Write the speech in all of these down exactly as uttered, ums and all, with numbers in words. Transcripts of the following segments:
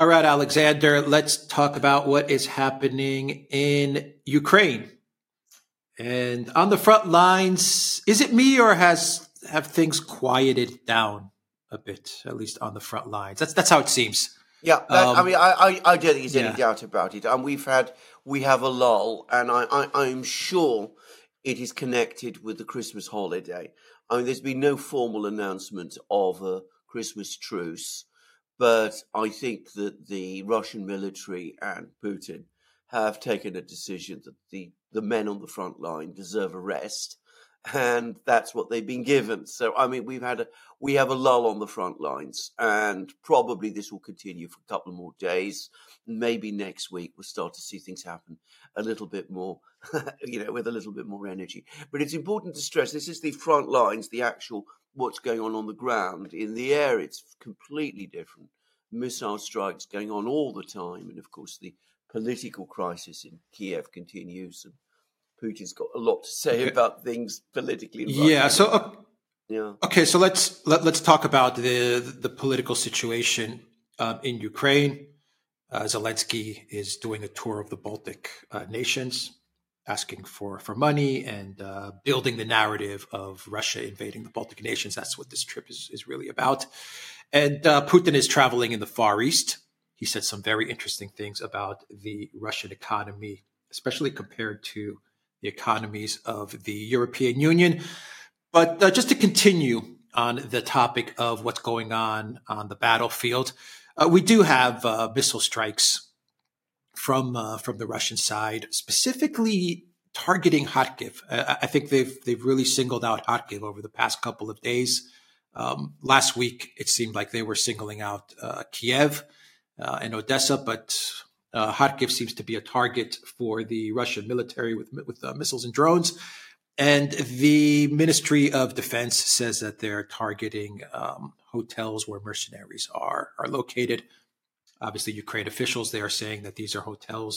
All right, Alexander, let's talk about what is happening in Ukraine. And on the front lines, is it me or has have things quieted down a bit, at least on the front lines? That's that's how it seems. Yeah, that, um, I mean, I, I, I don't think there's yeah. any doubt about it. And um, we've had, we have a lull, and I, I, I'm sure it is connected with the Christmas holiday. I mean, there's been no formal announcement of a Christmas truce, but I think that the Russian military and Putin have taken a decision that the, the men on the front line deserve a rest, and that's what they've been given. So, I mean, we've had a, we have a lull on the front lines, and probably this will continue for a couple more days. Maybe next week we'll start to see things happen a little bit more, you know, with a little bit more energy. But it's important to stress this is the front lines, the actual what's going on on the ground. In the air, it's completely different. Missile strikes going on all the time, and of course the political crisis in Kiev continues. And Putin's got a lot to say okay. about things politically. Right yeah. Now. So, uh, yeah. Okay. So let's let, let's talk about the the political situation um, in Ukraine. Uh, Zelensky is doing a tour of the Baltic uh, nations, asking for, for money and uh, building the narrative of Russia invading the Baltic nations. That's what this trip is, is really about. And uh, Putin is traveling in the Far East. He said some very interesting things about the Russian economy, especially compared to the economies of the European Union. But uh, just to continue on the topic of what's going on on the battlefield, uh, we do have uh, missile strikes from uh, from the Russian side, specifically targeting Kharkiv. I, I think they've they've really singled out Kharkiv over the past couple of days. Um, last week, it seemed like they were singling out uh, Kiev uh, and Odessa, but Uh, Kharkiv seems to be a target for the Russian military with with uh, missiles and drones, and the Ministry of Defense says that they're targeting um, hotels where mercenaries are are located. Obviously, Ukraine officials they are saying that these are hotels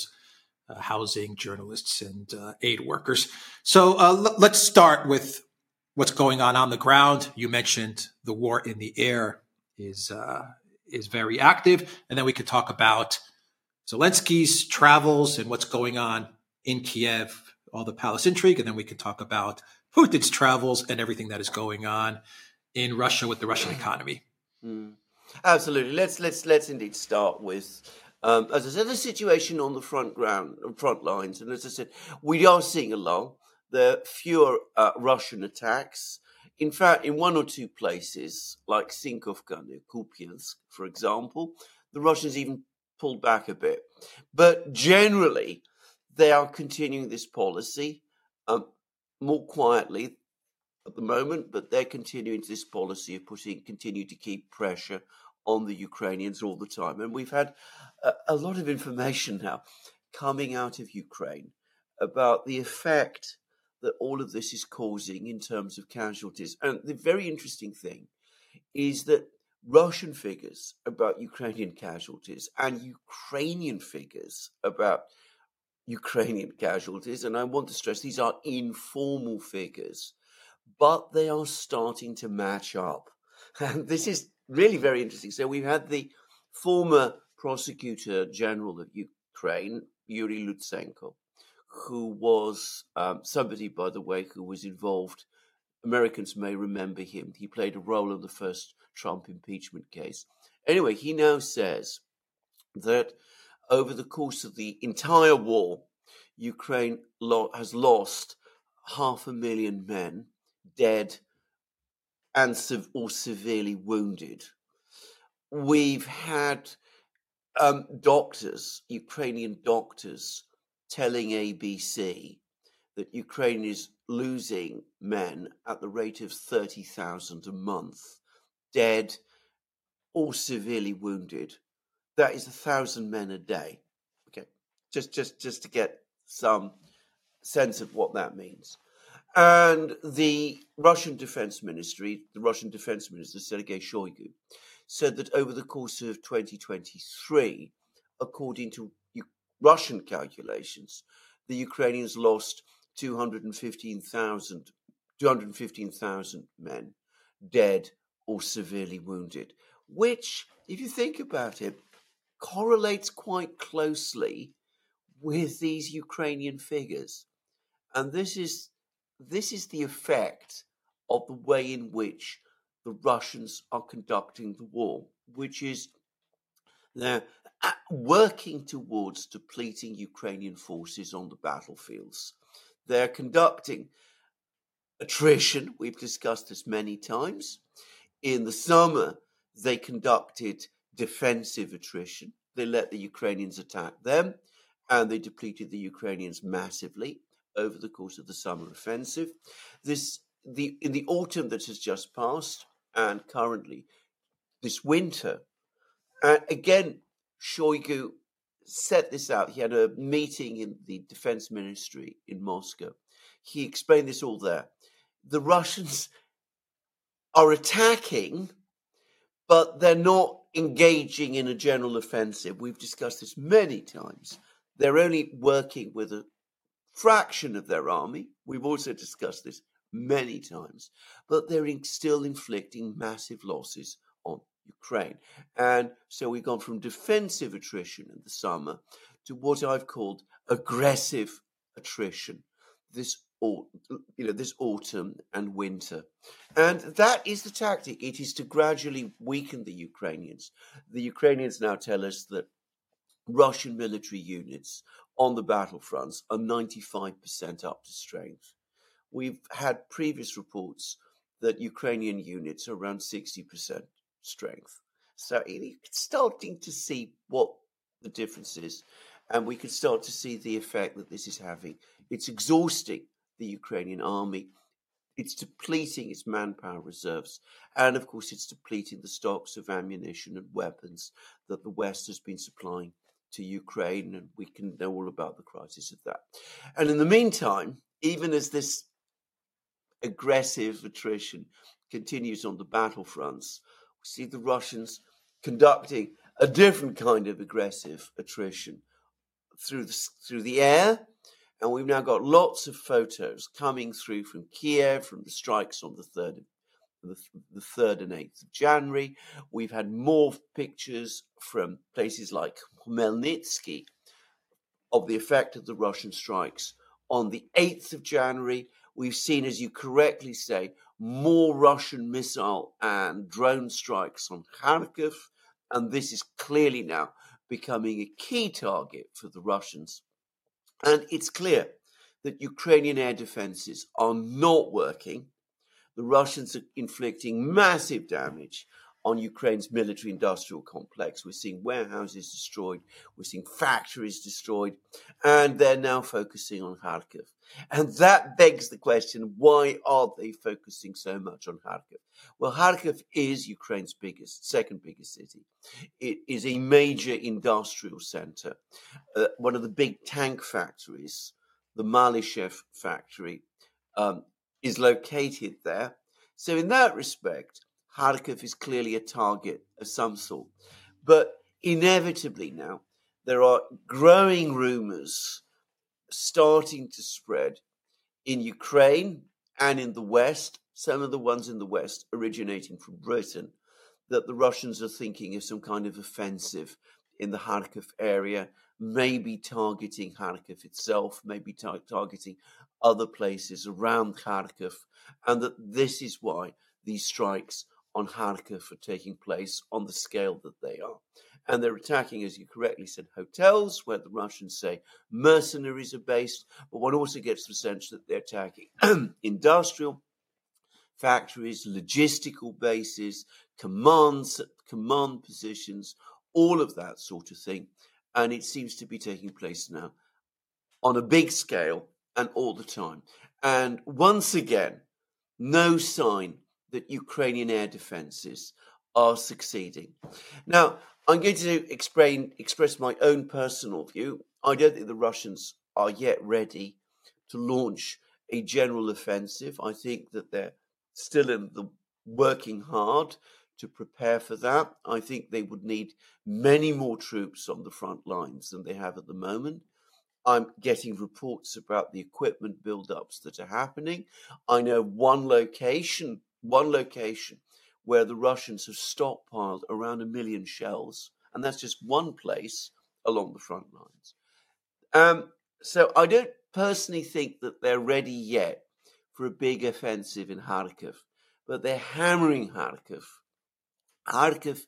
uh, housing journalists and uh, aid workers. So uh, l- let's start with what's going on on the ground. You mentioned the war in the air is uh, is very active, and then we could talk about Zelensky's travels and what's going on in Kiev, all the palace intrigue, and then we can talk about Putin's travels and everything that is going on in Russia with the Russian economy. Mm. Absolutely. Let's let's let's indeed start with, um, as I said, the situation on the front ground, front lines, and as I said, we are seeing a lull. There are fewer uh, Russian attacks. In fact, in one or two places, like Sinkovka near Kupiansk, for example, the Russians even pulled back a bit, but generally they are continuing this policy um, more quietly at the moment, but they're continuing this policy of putting, continue to keep pressure on the Ukrainians all the time. And we've had a, a lot of information now coming out of Ukraine about the effect that all of this is causing in terms of casualties. And the very interesting thing is that Russian figures about Ukrainian casualties and Ukrainian figures about Ukrainian casualties, and I want to stress these are informal figures, but they are starting to match up. And this is really very interesting. So we've had the former Prosecutor General of Ukraine, Yuri Lutsenko, who was um, somebody, by the way, who was involved. Americans may remember him. He played a role in the first Trump impeachment case. Anyway, he now says that over the course of the entire war, Ukraine lo- has lost half a million men dead and sev- or severely wounded. We've had um, doctors, Ukrainian doctors, telling A B C that Ukraine is losing men at the rate of thirty thousand a month, dead or severely wounded. That is a thousand men a day. Okay, just just just to get some sense of what that means. And the Russian Defense Ministry, the Russian Defense Minister Sergei Shoigu, said that over the course of twenty twenty-three, according to U- Russian calculations, the Ukrainians lost two hundred fifteen thousand men dead or severely wounded, which, if you think about it, correlates quite closely with these Ukrainian figures. And this is this is the effect of the way in which the Russians are conducting the war, which is they're working towards depleting Ukrainian forces on the battlefields. They're conducting attrition. We've discussed this many times. In the summer, they conducted defensive attrition. They let the Ukrainians attack them, and they depleted the Ukrainians massively over the course of the summer offensive. This the in the autumn that has just passed, and currently this winter, and again, Shoigu set this out. He had a meeting in the defense ministry in Moscow. He explained this all there. The Russians are attacking, but they're not engaging in a general offensive. We've discussed this many times. They're only working with a fraction of their army. We've also discussed this many times, but they're in, still inflicting massive losses on Ukraine. And so we've gone from defensive attrition in the summer to what I've called aggressive attrition this or you know this autumn and winter. And that is the tactic. It is to gradually weaken the Ukrainians. The Ukrainians now tell us that Russian military units on the battlefronts are ninety-five percent up to strength. We've had previous reports that Ukrainian units are around sixty percent strength. So it's starting to see what the difference is, and we can start to see the effect that this is having. It's exhausting the Ukrainian army. It's depleting its manpower reserves. And, of course, it's depleting the stocks of ammunition and weapons that the West has been supplying to Ukraine, and we can know all about the crisis of that. And in the meantime, even as this aggressive attrition continues on the battlefronts, we see the Russians conducting a different kind of aggressive attrition through the, through the air. And we've now got lots of photos coming through from Kiev, from the strikes on the third, the, the third and eighth of January. We've had more pictures from places like Khmelnytsky of the effect of the Russian strikes on the eighth of January. We've seen, as you correctly say, more Russian missile and drone strikes on Kharkiv, and this is clearly now becoming a key target for the Russians. And it's clear that Ukrainian air defenses are not working. The Russians are inflicting massive damage on Ukraine's military-industrial complex. We're seeing warehouses destroyed. We're seeing factories destroyed. And they're now focusing on Kharkiv. And that begs the question, why are they focusing so much on Kharkiv? Well, Kharkiv is Ukraine's biggest, second biggest city. It is a major industrial center. Uh, one of the big tank factories, the Malyshev factory, um, is located there. So in that respect, Kharkiv is clearly a target of some sort. But inevitably now, there are growing rumors starting to spread in Ukraine and in the West, some of the ones in the West originating from Britain, that the Russians are thinking of some kind of offensive in the Kharkiv area, maybe targeting Kharkiv itself, maybe tar- targeting other places around Kharkiv, and that this is why these strikes on Kharkiv are taking place on the scale that they are. And they're attacking, as you correctly said, hotels where the Russians say mercenaries are based, but one also gets the sense that they're attacking industrial factories, logistical bases, commands, command positions, all of that sort of thing. And it seems to be taking place now on a big scale and all the time. And once again, no sign that Ukrainian air defenses are succeeding. Now, I'm going to explain, express my own personal view. I don't think the Russians are yet ready to launch a general offensive. I think that they're still in the working hard to prepare for that. I think they would need many more troops on the front lines than they have at the moment. I'm getting reports about the equipment buildups that are happening. I know one location, one location where the Russians have stockpiled around a million shells And that's just one place along the front lines. Um, so I don't personally think that they're ready yet for a big offensive in Kharkiv, but they're hammering Kharkiv. Kharkiv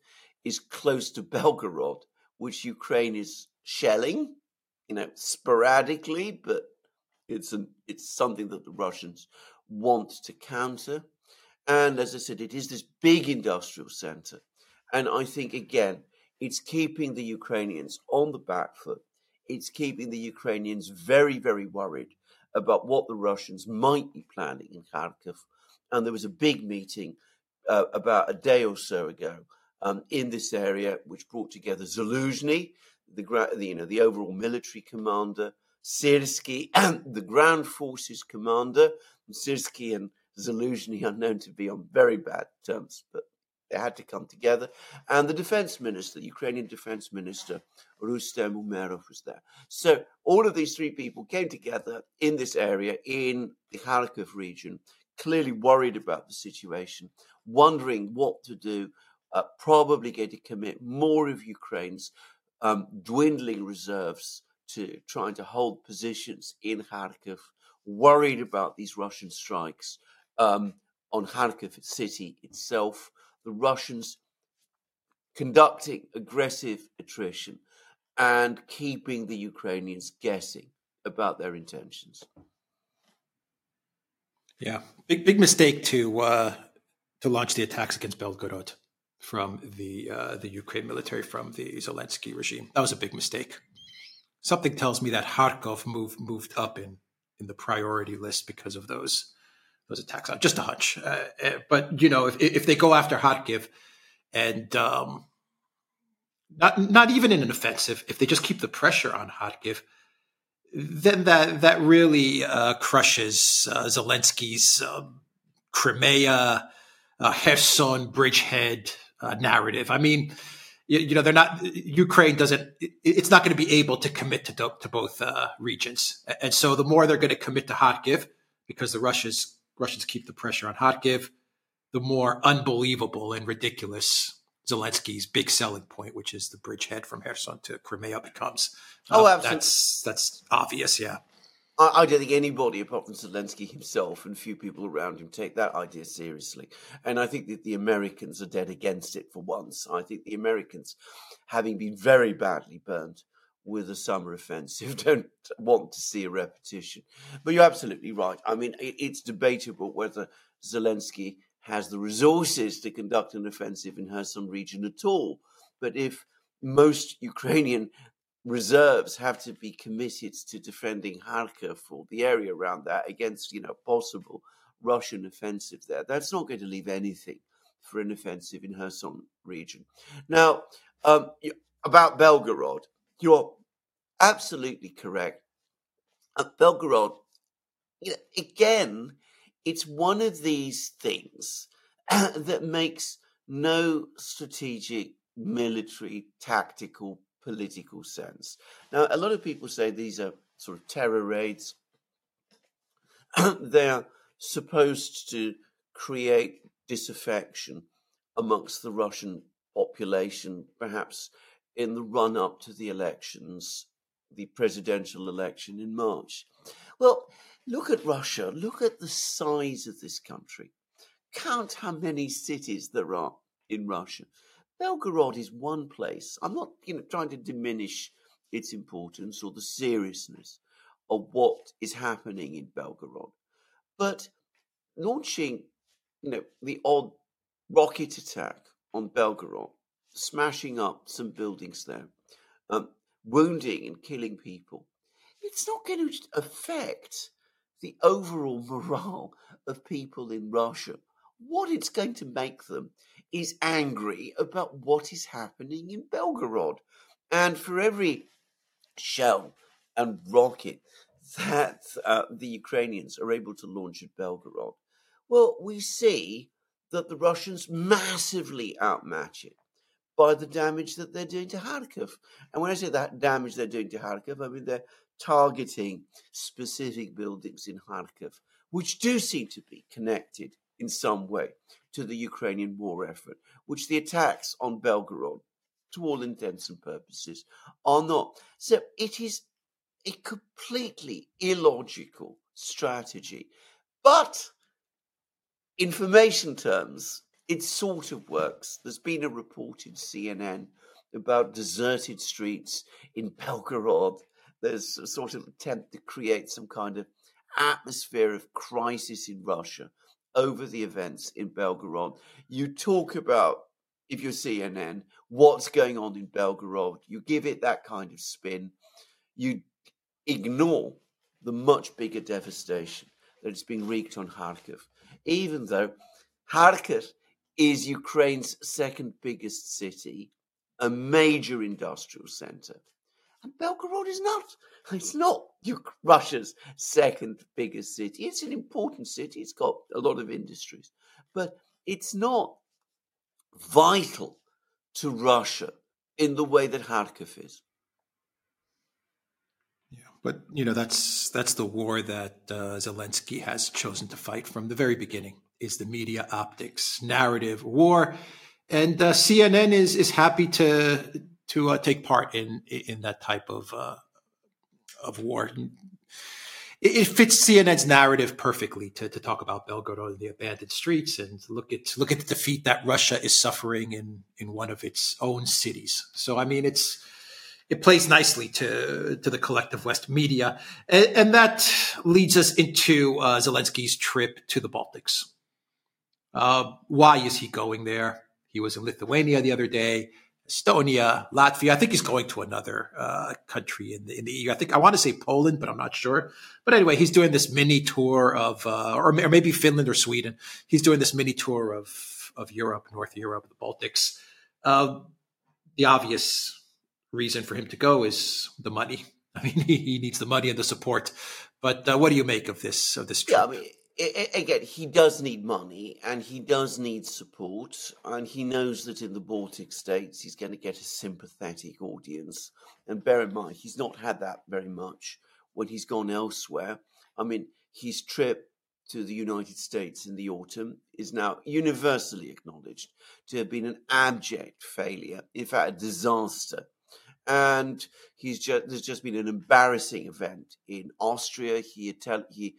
is close to Belgorod, which Ukraine is shelling, you know, sporadically, but it's an, it's something that the Russians want to counter. And as I said, it is this big industrial center. And I think, again, it's keeping the Ukrainians on the back foot. It's keeping the Ukrainians very, very worried about what the Russians might be planning in Kharkiv. And there was a big meeting uh, about a day or so ago um, in this area, which brought together Zaluzhny, the, the you know the overall military commander, Sirsky, and the ground forces commander. Sirsky and Zaluzhny are known to be on very bad terms, but they had to come together. And the defense minister, the Ukrainian defense minister, Rustem Umerov, was there. So all of these three people came together in this area, in the Kharkiv region, clearly worried about the situation, wondering what to do, uh, probably going to commit more of Ukraine's um, dwindling reserves to trying to hold positions in Kharkiv, worried about these Russian strikes um, on Kharkiv city itself, the Russians conducting aggressive attrition and keeping the Ukrainians guessing about their intentions. Yeah, big big mistake to uh, to launch the attacks against Belgorod from the uh, the Ukraine military, from the Zelensky regime. That was a big mistake. Something tells me that Kharkov moved moved up in, in the priority list because of those those attacks. Just a hunch, uh, but you know, if if they go after Kharkiv, and um, not not even in an offensive, if they just keep the pressure on Kharkiv, then that that really uh, crushes uh, Zelensky's um, Crimea, uh, Kherson, Bridgehead uh, narrative. I mean, you, you know, they're not Ukraine doesn't. It, it's not going to be able to commit to to both uh, regions, and so the more they're going to commit to Kharkiv, because the Russians Russians keep the pressure on Kharkiv, the more unbelievable and ridiculous Zelensky's big selling point, which is the bridgehead from Kherson to Crimea, becomes. Uh, oh, absolutely. That's, that's obvious, yeah. I, I don't think anybody apart from Zelensky himself and few people around him take that idea seriously. And I think that the Americans are dead against it for once. I think the Americans, having been very badly burned with a summer offensive, don't want to see a repetition. But you're absolutely right. I mean, it, it's debatable whether Zelensky has the resources to conduct an offensive in Kherson region at all. But if most Ukrainian reserves have to be committed to defending Kharkiv or the area around that against, you know, possible Russian offensive there, that's not going to leave anything for an offensive in Kherson region. Now, um, about Belgorod, you're absolutely correct. At Belgorod, you know, again, it's one of these things that makes no strategic, military, tactical, political sense. Now, a lot of people say these are sort of terror raids. They are supposed to create disaffection amongst the Russian population, perhaps in the run-up to the elections, the presidential election in March. Well, look at Russia. Look at the size of this country. Count how many cities there are in Russia. Belgorod is one place. I'm not, you know, trying to diminish its importance or the seriousness of what is happening in Belgorod. But launching, you know, the odd rocket attack on Belgorod, smashing up some buildings there, um, wounding and killing people, it's not going to affect the overall morale of people in Russia. What it's going to make them is angry about what is happening in Belgorod. And for every shell and rocket that uh, the Ukrainians are able to launch at Belgorod, well, we see that the Russians massively outmatch it by the damage that they're doing to Kharkiv. And when I say that damage they're doing to Kharkiv, I mean they're targeting specific buildings in Kharkiv, which do seem to be connected in some way to the Ukrainian war effort, which the attacks on Belgorod to all intents and purposes, are not. So it is a completely illogical strategy. But in information terms, it sort of works. There's been a report in C N N about deserted streets in Belgorod. There's a sort of attempt to create some kind of atmosphere of crisis in Russia over the events in Belgorod. You talk about, if you're C N N, what's going on in Belgorod. You give it that kind of spin. You ignore the much bigger devastation that is being wreaked on Kharkiv, even though Kharkiv is Ukraine's second biggest city, a major industrial center. And Belgorod is not. It's not Russia's second biggest city. It's an important city. It's got a lot of industries. But it's not vital to Russia in the way that Kharkiv is. Yeah, but, you know, that's that's the war that uh, Zelensky has chosen to fight from the very beginning, is the media optics narrative war. And uh, C N N is is happy to to uh, take part in in that type of uh, of war. It, it fits C N N's narrative perfectly to, to talk about Belgorod and the abandoned streets, and to look at to look at the defeat that Russia is suffering in in one of its own cities. So I mean, it's it plays nicely to to the collective West media, and, and that leads us into uh, Zelensky's trip to the Baltics. Uh, why is he going there? He was in Lithuania the other day, Estonia, Latvia. I think he's going to another uh, country in the, in the E U. I think I want to say Poland, but I'm not sure. But anyway, he's doing this mini tour of, uh, or, or maybe Finland or Sweden. He's doing this mini tour of, of Europe, North Europe, the Baltics. Uh, the obvious reason for him to go is the money. I mean, he, he needs the money and the support. But uh, what do you make of this of this trip? Yeah, I mean- Again, he does need money and he does need support, and he knows that in the Baltic states he's going to get a sympathetic audience. And bear in mind, he's not had that very much when he's gone elsewhere. I mean, his trip to the United States in the autumn is now universally acknowledged to have been an abject failure, in fact, a disaster. And he's just, there's just been an embarrassing event in Austria. He had he.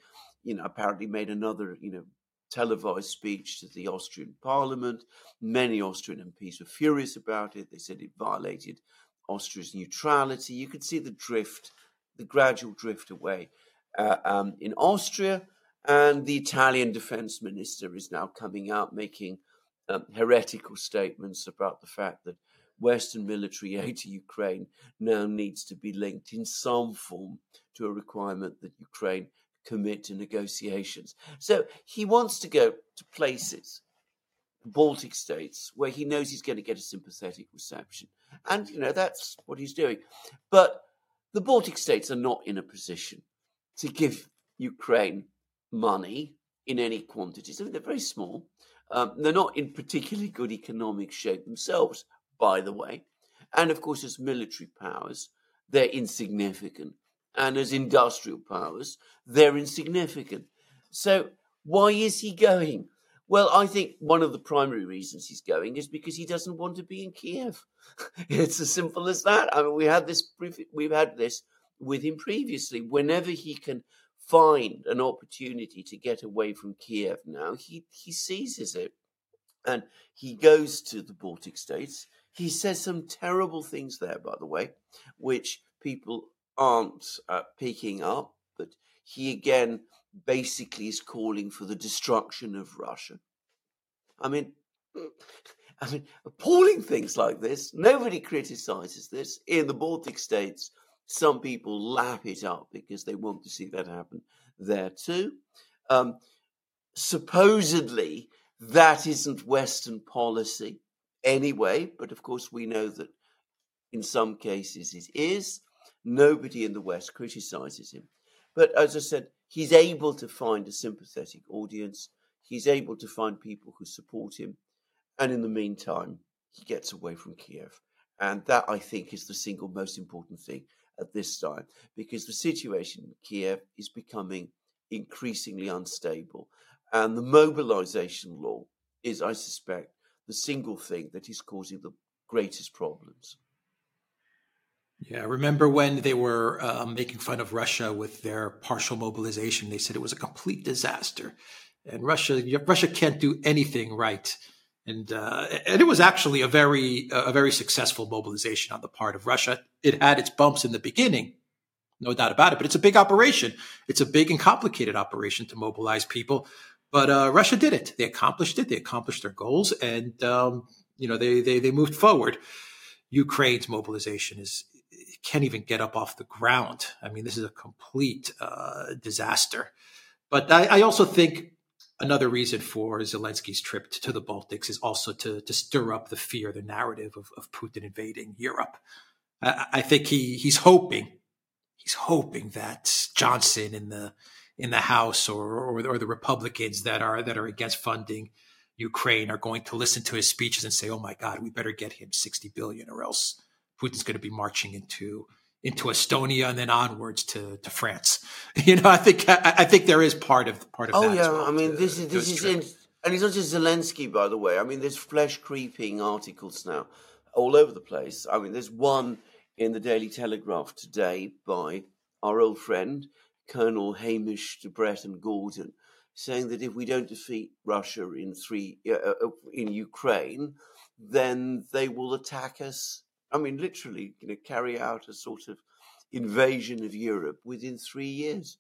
You know, apparently made another, you know, televised speech to the Austrian parliament. Many Austrian M Ps were furious about it. They said it violated Austria's neutrality. You could see the drift, the gradual drift away uh, um, in Austria. And the Italian defense minister is now coming out making um, heretical statements about the fact that Western military aid to Ukraine now needs to be linked in some form to a requirement that Ukraine commit to negotiations. So he wants to go to places, Baltic states, where he knows he's going to get a sympathetic reception. And, you know, that's what he's doing. But the Baltic states are not in a position to give Ukraine money in any quantities. I mean, they're very small. Um, they're not in particularly good economic shape themselves, by the way. And, of course, as military powers, they're insignificant. And as industrial powers, they're insignificant. So why is he going? Well, I think one of the primary reasons he's going is because he doesn't want to be in Kiev. It's as simple as that. I mean, we had this, we've had this with him previously. Whenever he can find an opportunity to get away from Kiev now, he, he seizes it. And he goes to the Baltic states. He says some terrible things there, by the way, which people aren't uh, picking up, but he again basically is calling for the destruction of Russia. I mean, I mean, appalling things like this. Nobody criticizes this in the Baltic states. Some people lap it up because they want to see that happen there too. Um, supposedly, that isn't Western policy anyway, but of course we know that in some cases it is. Nobody in the West criticizes him. But as I said, he's able to find a sympathetic audience. He's able to find people who support him. And in the meantime, he gets away from Kiev. And that, I think, is the single most important thing at this time, because the situation in Kiev is becoming increasingly unstable. And the mobilization law is, I suspect, the single thing that is causing the greatest problems. Yeah, I remember when they were uh, making fun of Russia with their partial mobilization, they said it was a complete disaster. And Russia Russia can't do anything right. And uh, and it was actually a very a very successful mobilization on the part of Russia. It had its bumps in the beginning, no doubt about it, but it's a big operation. It's a big and complicated operation to mobilize people. But uh, Russia did it. They accomplished it. They accomplished their goals. And, um, you know, they, they, they moved forward. Ukraine's mobilization is can't even get up off the ground. I mean, this is a complete uh, disaster. But I, I also think another reason for Zelensky's trip to the Baltics is also to, to stir up the fear, the narrative of, of Putin invading Europe. I, I think he he's hoping, he's hoping that Johnson in the in the House or, or or the Republicans that are that are against funding Ukraine are going to listen to his speeches and say, "Oh my God, we better get him sixty billion, or else Putin's going to be marching into into Estonia and then onwards to, to France." You know, I think I, I think there is part of part of. Oh that yeah, as well I mean to, this is this is in, and it's not just Zelensky, by the way. I mean, there's flesh creeping articles now all over the place. I mean, there's one in the Daily Telegraph today by our old friend Colonel Hamish de Breton Gordon, saying that if we don't defeat Russia in three uh, in Ukraine, then they will attack us. I mean, literally, you know, carry out a sort of invasion of Europe within three years.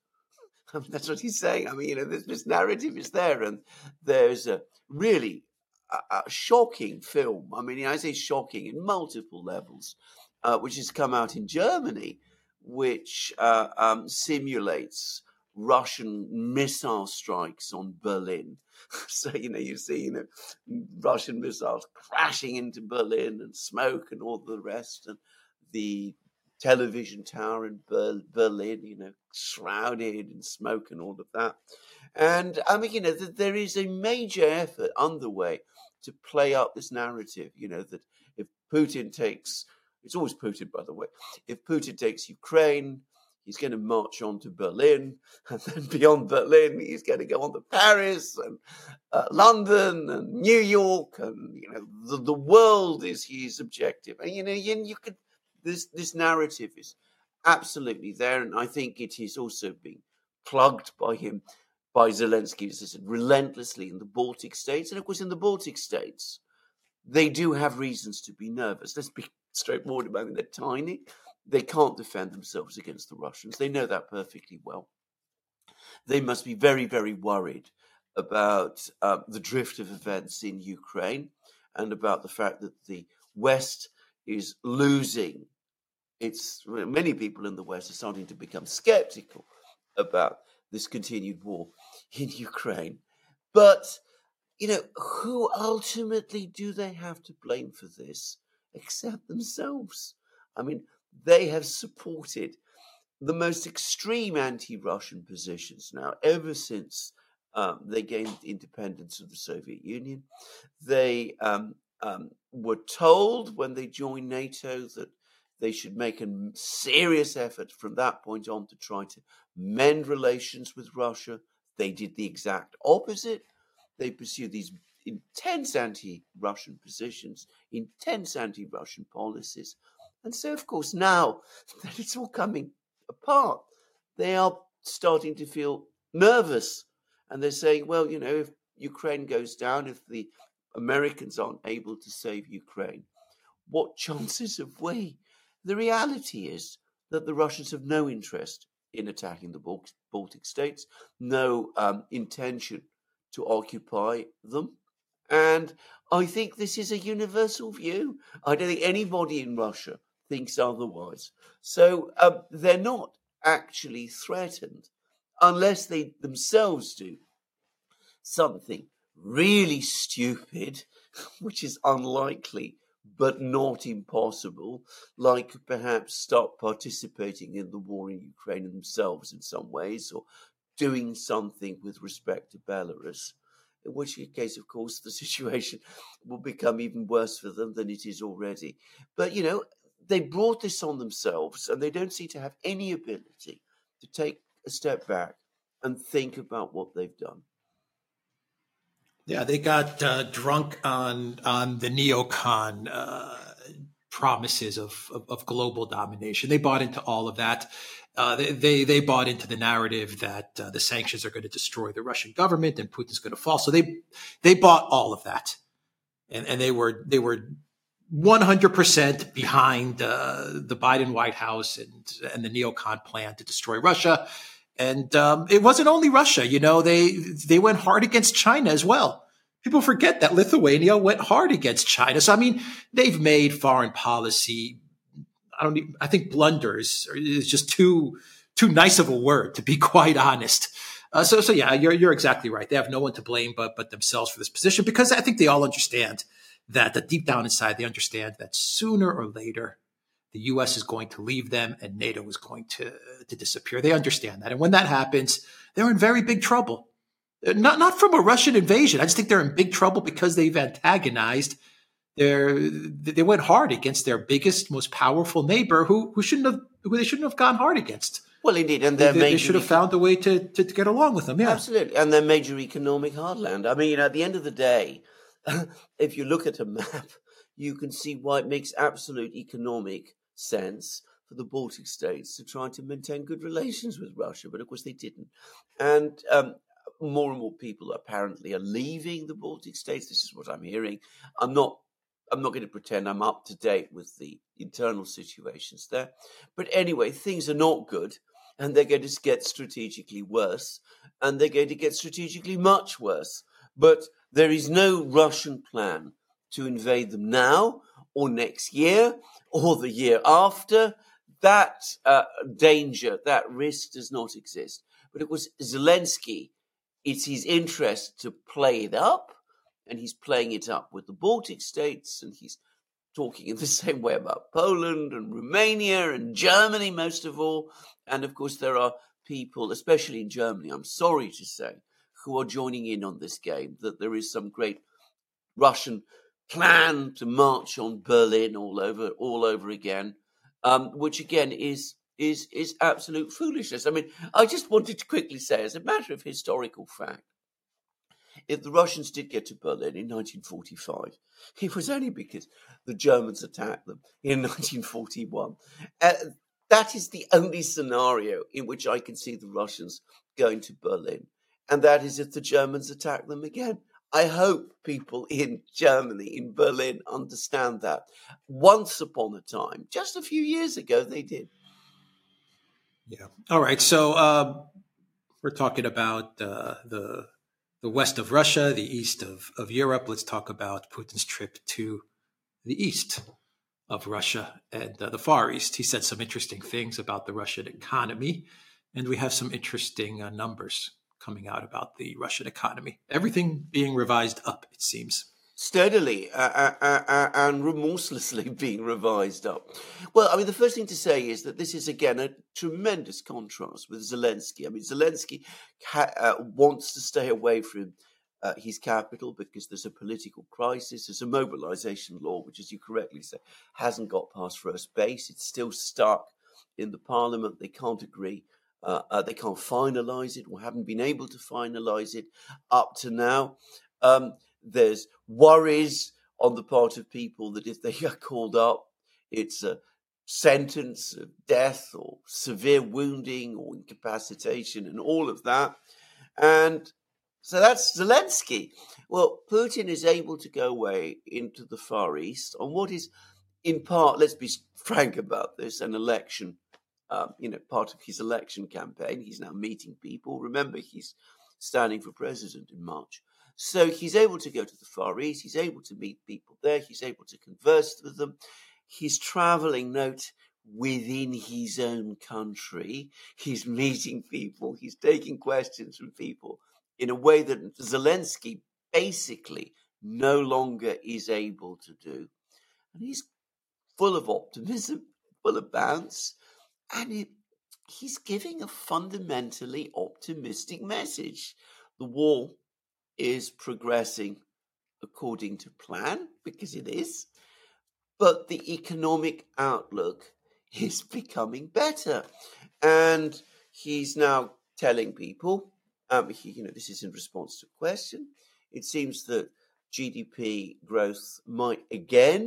I mean, that's what he's saying. I mean, you know, this, this narrative is there, and there's a really a, a shocking film. I mean, I say shocking in multiple levels, uh, which has come out in Germany, which uh, um, simulates Russian missile strikes on Berlin. So, you know, you see, you know, Russian missiles crashing into Berlin and smoke and all the rest, and the television tower in Ber- Berlin, you know, shrouded in smoke and all of that. And I mean, you know, that there is a major effort underway to play up this narrative, you know, that if Putin takes, it's always Putin, by the way, if Putin takes Ukraine, he's going to march on to Berlin, and then beyond Berlin, he's going to go on to Paris and uh, London and New York, and you know the, the world is his objective. And you know, you, you could this this narrative is absolutely there, and I think it is also being plugged by him, by Zelensky, as I said, relentlessly in the Baltic states, and of course in the Baltic states, they do have reasons to be nervous. Let's be straightforward about it. They're tiny. They can't defend themselves against the Russians. They know that perfectly well. They must be very, very worried about uh, the drift of events in Ukraine and about the fact that the West is losing. It's many people in the West are starting to become skeptical about this continued war in Ukraine. But, you know, who ultimately do they have to blame for this except themselves? I mean, they have supported the most extreme anti-Russian positions now ever since um, they gained independence of the Soviet Union. They um, um, were told when they joined NATO that they should make a serious effort from that point on to try to mend relations with Russia. They did the exact opposite. They pursued these intense anti-Russian positions, intense anti-Russian policies. And so, of course, now that it's all coming apart, they are starting to feel nervous. And they're saying, well, you know, if Ukraine goes down, if the Americans aren't able to save Ukraine, what chances have we? The reality is that the Russians have no interest in attacking the Baltic states, no um, intention to occupy them. And I think this is a universal view. I don't think anybody in Russia thinks otherwise. So uh, they're not actually threatened unless they themselves do something really stupid, which is unlikely but not impossible, like perhaps start participating in the war in Ukraine themselves in some ways, or doing something with respect to Belarus, in which case, of course, the situation will become even worse for them than it is already. But, you know, they brought this on themselves, and they don't seem to have any ability to take a step back and think about what they've done. Yeah, they got uh, drunk on on the neocon uh, promises of, of, of global domination. They bought into all of that. Uh, they, they, they bought into the narrative that uh, the sanctions are going to destroy the Russian government and Putin's going to fall. So they, they bought all of that. And, and they were, they were one hundred percent behind uh, the Biden White House and, and the neocon plan to destroy Russia. And um, it wasn't only Russia, you know, they, they went hard against China as well. People forget that Lithuania went hard against China. So, I mean, they've made foreign policy, I don't even, I think blunders is just too, too nice of a word, to be quite honest. Uh, so, so yeah, you're, you're exactly right. They have no one to blame but, but themselves for this position, because I think they all understand that, that deep down inside, they understand that sooner or later, the U S is going to leave them and NATO is going to, to disappear. They understand that. And when that happens, they're in very big trouble. Not not from a Russian invasion. I just think they're in big trouble because they've antagonized. Their, they went hard against their biggest, most powerful neighbor, who who shouldn't have who they shouldn't have gone hard against. Well, indeed, and they, they should have found a way to, to, to get along with them. Yeah, absolutely, and their major economic heartland. I mean, you know, at the end of the day, if you look at a map, you can see why it makes absolute economic sense for the Baltic states to try to maintain good relations with Russia, but of course they didn't, and. Um, More and more people apparently are leaving the Baltic states. This is what I'm hearing. I'm not I'm not going to pretend I'm up to date with the internal situations there. But anyway, things are not good, and they're going to get strategically worse, and they're going to get strategically much worse. But there is no Russian plan to invade them now or next year or the year after. That uh, danger, that risk does not exist. But it was Zelensky. It's his interest to play it up, and he's playing it up with the Baltic states, and he's talking in the same way about Poland and Romania and Germany, most of all. And, of course, there are people, especially in Germany, I'm sorry to say, who are joining in on this game, that there is some great Russian plan to march on Berlin all over all over again, um, which, again, is... is is absolute foolishness. I mean, I just wanted to quickly say, as a matter of historical fact, if the Russians did get to Berlin in nineteen forty-five, it was only because the Germans attacked them in nineteen forty-one. Uh, that is the only scenario in which I can see the Russians going to Berlin, and that is if the Germans attack them again. I hope people in Germany, in Berlin, understand that. Once upon a time, just a few years ago, they did. Yeah. All right. So uh, we're talking about uh, the the west of Russia, the east of, of Europe. Let's talk about Putin's trip to the east of Russia and uh, the Far East. He said some interesting things about the Russian economy, and we have some interesting uh, numbers coming out about the Russian economy. Everything being revised up, it seems. Steadily uh, uh, uh, and remorselessly being revised up. Well, I mean, the first thing to say is that this is, again, a tremendous contrast with Zelensky. I mean, Zelensky ha- uh, wants to stay away from uh, his capital because there's a political crisis. There's a mobilization law, which, as you correctly say, hasn't got past first base. It's still stuck in the parliament. They can't agree. Uh, uh, they can't finalize it or haven't been able to finalize it up to now. Um, There's worries on the part of people that if they are called up, it's a sentence of death or severe wounding or incapacitation and all of that. And so that's Zelensky. Well, Putin is able to go away into the Far East on what is, in part, let's be frank about this, an election, um, you know, part of his election campaign. He's now meeting people. Remember, he's standing for president in March. So he's able to go to the Far East. He's able to meet people there. He's able to converse with them. He's traveling, note, within his own country. He's meeting people. He's taking questions from people in a way that Zelensky basically no longer is able to do. And he's full of optimism, full of bounce. And it, he's giving a fundamentally optimistic message. The war is progressing according to plan, because it is, but the economic outlook is becoming better. And he's now telling people, um, he, you know, this is in response to a question, it seems that G D P growth might again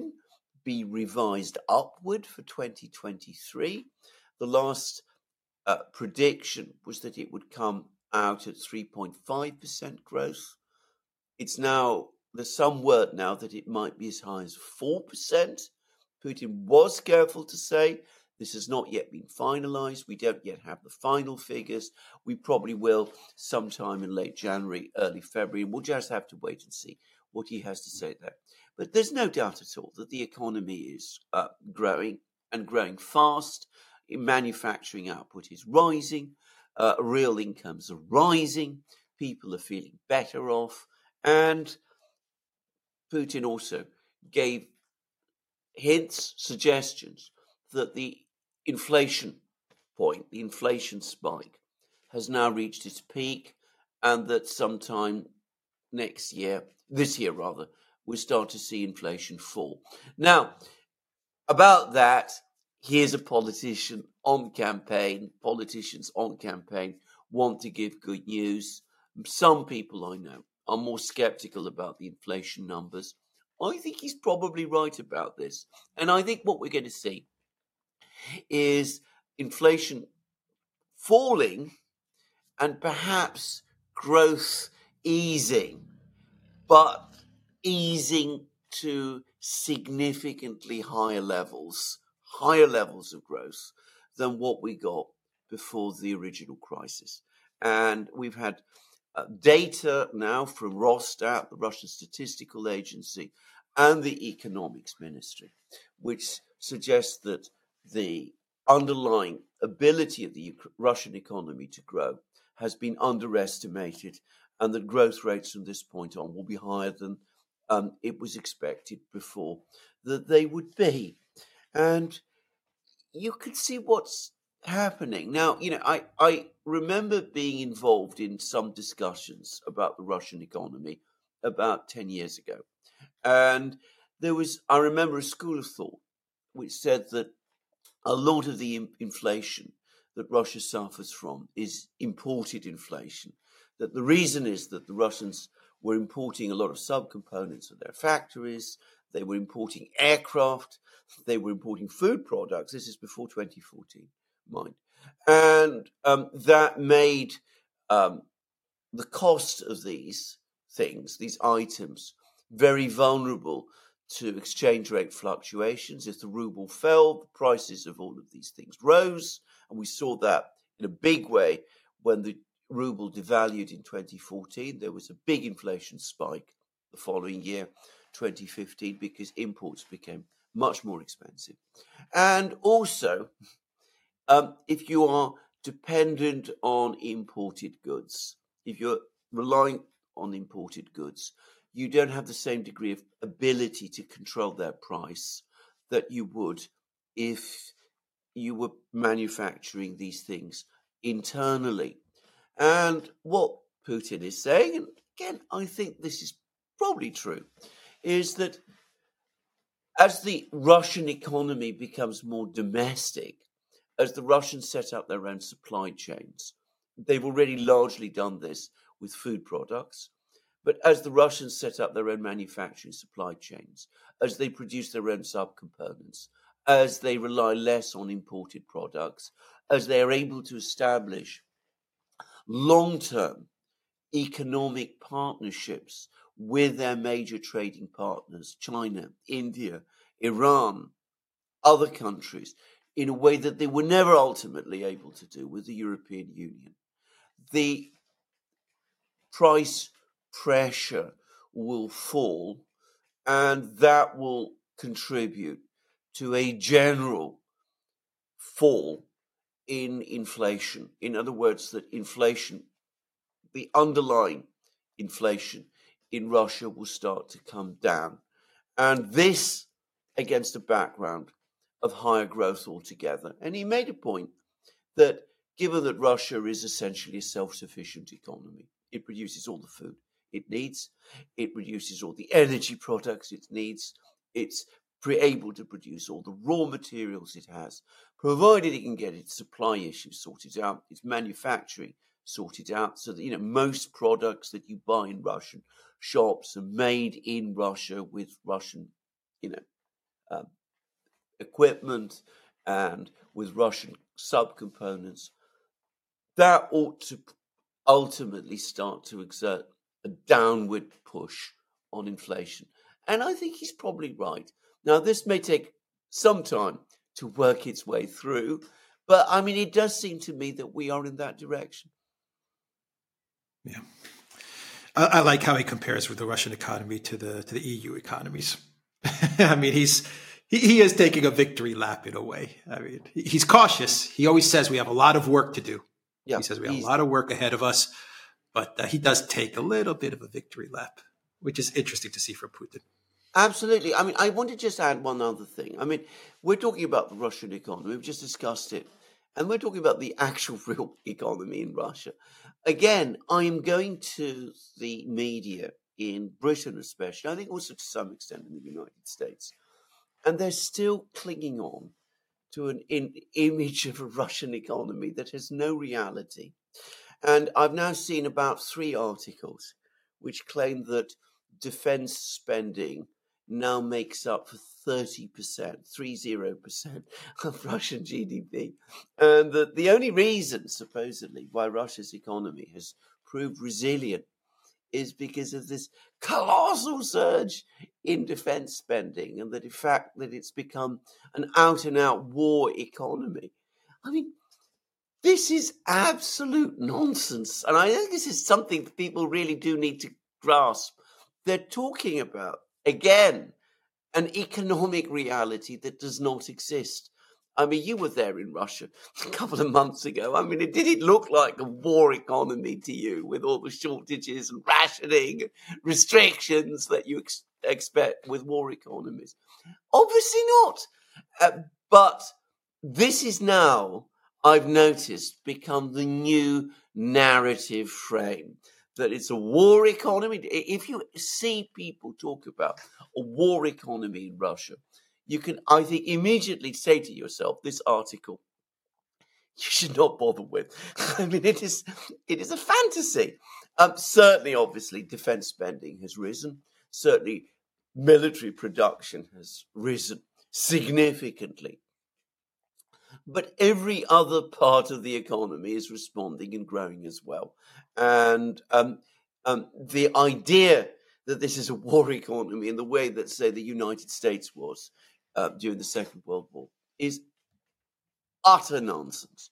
be revised upward for twenty twenty-three. The last uh, prediction was that it would come out at three point five percent growth. It's now, there's some word now that it might be as high as four percent. Putin was careful to say this has not yet been finalized. We don't yet have the final figures. We probably will sometime in late January, early February, and we'll just have to wait and see what he has to say there. But there's no doubt at all that the economy is uh, growing and growing fast. Manufacturing output is rising. Uh, real incomes are rising. People are feeling better off. And Putin also gave hints, suggestions that the inflation point, the inflation spike, has now reached its peak, and that sometime next year, this year rather, we start to see inflation fall. Now, about that, here's a politician on campaign. Politicians on campaign want to give good news. Some people I know are more sceptical about the inflation numbers. I think he's probably right about this. And I think what we're going to see is inflation falling and perhaps growth easing, but easing to significantly higher levels, higher levels of growth than what we got before the original crisis. And we've had uh, data now from Rosstat, the Russian Statistical Agency, and the Economics Ministry, which suggests that the underlying ability of the Russian economy to grow has been underestimated, and that growth rates from this point on will be higher than um, it was expected before that they would be. And you can see what's happening. Now, you know, I, I remember being involved in some discussions about the Russian economy about ten years ago. And there was, I remember a school of thought which said that a lot of the in- inflation that Russia suffers from is imported inflation, that the reason is that the Russians were importing a lot of subcomponents of their factories, they were importing aircraft, they were importing food products. This is before twenty fourteen, mind. And um, that made um, the cost of these things, these items, very vulnerable to exchange rate fluctuations. If the ruble fell, the prices of all of these things rose. And we saw that in a big way when the ruble devalued in twenty fourteen. There was a big inflation spike the following year, twenty fifteen, because imports became much more expensive. And also, um, if you are dependent on imported goods, if you're relying on imported goods, you don't have the same degree of ability to control their price that you would if you were manufacturing these things internally. And what Putin is saying, and again, I think this is probably true, is that as the Russian economy becomes more domestic, as the Russians set up their own supply chains, they've already largely done this with food products, but as the Russians set up their own manufacturing supply chains, as they produce their own subcomponents, as they rely less on imported products, as they are able to establish long-term economic partnerships with their major trading partners, China, India, Iran, other countries, in a way that they were never ultimately able to do with the European Union. The price pressure will fall, and that will contribute to a general fall in inflation. In other words, that inflation, the underlying inflation in Russia, will start to come down. And this against a background of higher growth altogether. And he made a point that given that Russia is essentially a self-sufficient economy, it produces all the food it needs, it produces all the energy products it needs, it's able to produce all the raw materials it has, provided it can get its supply issues sorted out, its manufacturing sorted out, so that, you know, most products that you buy in Russian shops are made in Russia with Russian, you know, uh, equipment and with Russian subcomponents, that ought to ultimately start to exert a downward push on inflation. And I think he's probably right. Now, this may take some time to work its way through, but I mean, it does seem to me that we are in that direction. Yeah. I, I like how he compares with the Russian economy to the to the E U economies. I mean, he's he, he is taking a victory lap in a way. I mean, he's cautious. He always says we have a lot of work to do. Yeah, he says we have a lot of work ahead of us, but uh, he does take a little bit of a victory lap, which is interesting to see from Putin. Absolutely. I mean, I want to just add one other thing. I mean, we're talking about the Russian economy. We've just discussed it. And we're talking about the actual real economy in Russia. Again, I am going to the media in Britain, especially, I think also to some extent in the United States. And they're still clinging on to an in- image of a Russian economy that has no reality. And I've now seen about three articles which claim that defense spending now makes up for thirty percent, thirty percent of Russian G D P. And that the only reason, supposedly, why Russia's economy has proved resilient is because of this colossal surge in defense spending and that, in fact, that it's become an out-and-out war economy. I mean, this is absolute nonsense. And I think this is something that people really do need to grasp. They're talking about, again, an economic reality that does not exist. I mean, you were there in Russia a couple of months ago. I mean, did it look like a war economy to you with all the shortages and rationing, restrictions that you ex- expect with war economies? Obviously not. Uh, but this is now, I've noticed, become the new narrative frame. That it's a war economy. If you see people talk about a war economy in Russia, you can, I think, immediately say to yourself, this article, you should not bother with. I mean, it is it is a fantasy. Um, certainly, obviously, defense spending has risen. Certainly, military production has risen significantly. But every other part of the economy is responding and growing as well. And um, um, the idea that this is a war economy in the way that, say, the United States was uh, during the Second World War is utter nonsense.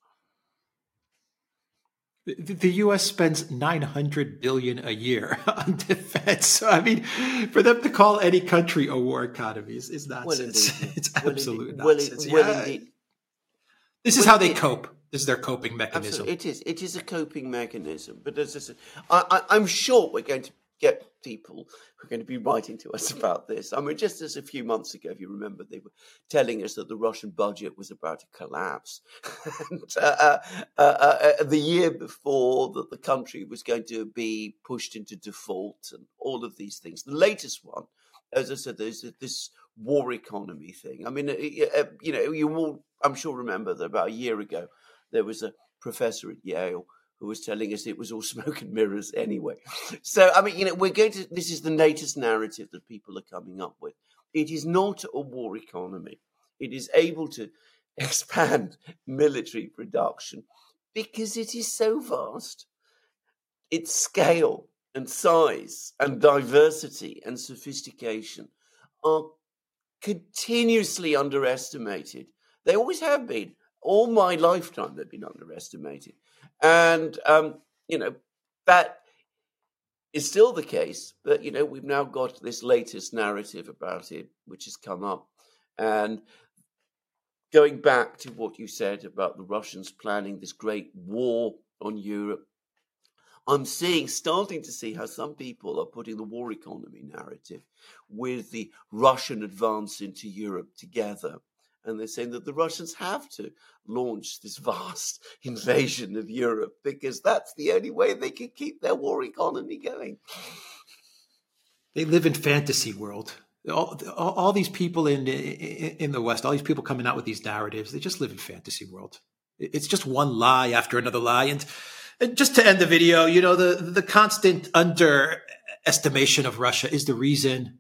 The, the U S spends nine hundred billion dollars a year on defense. So, I mean, for them to call any country a war economy is, is nonsense. Well, it's well, absolute indeed. nonsense. Well, well, yeah. indeed. This is well, how they it, cope. This is their coping mechanism. Absolutely. It is. It is a coping mechanism. But as I said, I, I, I'm sure we're going to get people who are going to be writing to us about this. I mean, just as a few months ago, if you remember, they were telling us that the Russian budget was about to collapse. and, uh, uh, uh, uh, the year before, that the country was going to be pushed into default and all of these things. The latest one, as I said, there's this war economy thing. I mean, you know, you all, I'm sure, remember that about a year ago, there was a professor at Yale who was telling us it was all smoke and mirrors anyway. So, I mean, you know, we're going to, this is the latest narrative that people are coming up with. It is not a war economy. It is able to expand military production because it is so vast. Its scale and size and diversity and sophistication are continuously underestimated. They always have been. All my lifetime, they've been underestimated. And, um, you know, that is still the case. But, you know, we've now got this latest narrative about it, which has come up. And going back to what you said about the Russians planning this great war on Europe, I'm seeing, starting to see how some people are putting the war economy narrative with the Russian advance into Europe together. And they're saying that the Russians have to launch this vast invasion of Europe because that's the only way they can keep their war economy going. They live in fantasy world. All, all, all these people in, in in the West, all these people coming out with these narratives, they just live in fantasy world. It's just one lie after another lie. And just to end the video, you know, the, the constant underestimation of Russia is the reason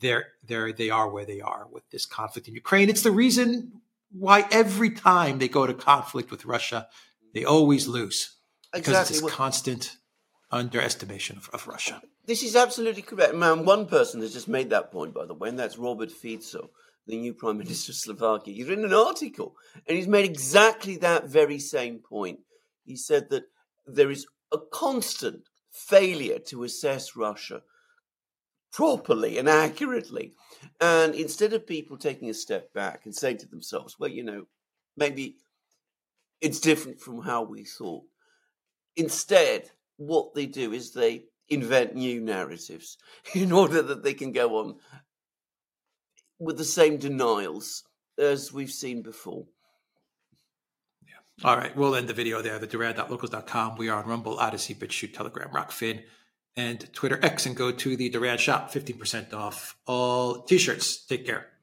they're, they're, they are where they are with this conflict in Ukraine. It's the reason why every time they go to conflict with Russia, they always lose. Because exactly. It's this constant underestimation of, of Russia. This is absolutely correct. Man, one person has just made that point, by the way, and that's Robert Fico, the new Prime Minister of Slovakia. He's written an article, and he's made exactly that very same point. He said that there is a constant failure to assess Russia properly and accurately. And instead of people taking a step back and saying to themselves, well, you know, maybe it's different from how we thought. Instead, what they do is they invent new narratives in order that they can go on with the same denials as we've seen before. Yeah. All right. We'll end the video there. The Duran dot locals dot com. We are on Rumble, Odyssey, BitChute, Telegram, Rockfin, and Twitter X. And go to the Duran shop, fifteen percent off all t-shirts. Take care.